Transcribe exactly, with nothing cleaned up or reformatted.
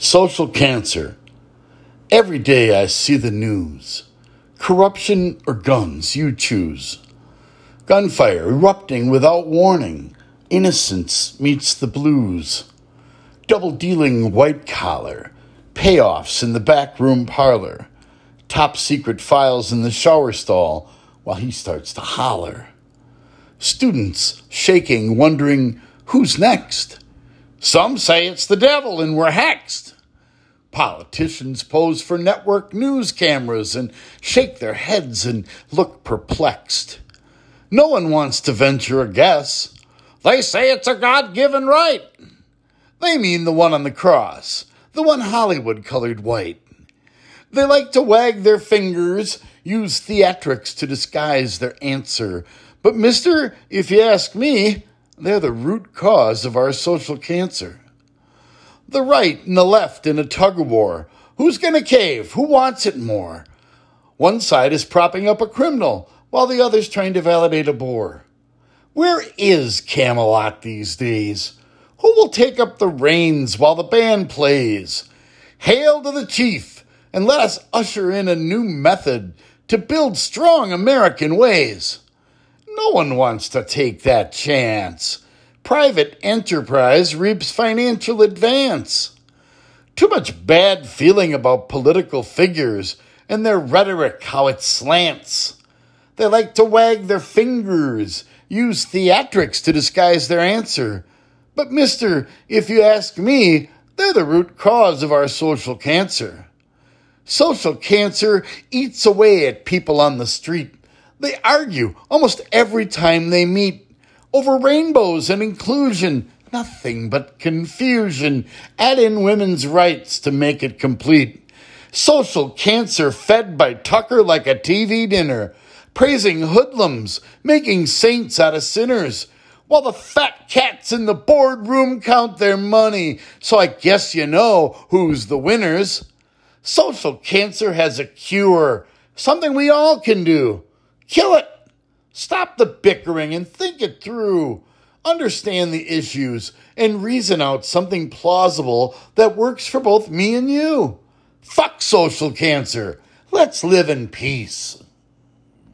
Social cancer. Every day I see the news. Corruption or guns, you choose. Gunfire erupting without warning. Innocence meets the blues. Double-dealing white-collar. Payoffs in the backroom parlor. Top-secret files in the shower stall while he starts to holler. Students shaking, wondering who's next. Some say it's the devil and we're hexed. Politicians pose for network news cameras and shake their heads and look perplexed. No one wants to venture a guess. They say it's a God-given right. They mean the one on the cross, the one Hollywood colored white. They like to wag their fingers, use theatrics to disguise their answer. But mister, if you ask me, they're the root cause of our social cancer. The right and the left in a tug-of-war. Who's going to cave? Who wants it more? One side is propping up a criminal, while the other's trying to validate a bore. Where is Camelot these days? Who will take up the reins while the band plays? Hail to the chief, and let us usher in a new method to build strong American ways. No one wants to take that chance. Private enterprise reaps financial advance. Too much bad feeling about political figures and their rhetoric, how it slants. They like to wag their fingers, use theatrics to disguise their answer. But mister, if you ask me, they're the root cause of our social cancer. Social cancer eats away at people on the street. They argue almost every time they meet. Over rainbows and inclusion, nothing but confusion. Add in women's rights to make it complete. Social cancer fed by Tucker like a T V dinner. Praising hoodlums, making saints out of sinners. While the fat cats in the boardroom count their money. So I guess you know who's the winners. Social cancer has a cure. Something we all can do. Kill it. Stop the bickering and think it through. Understand the issues and reason out something plausible that works for both me and you. Fuck social cancer. Let's live in peace.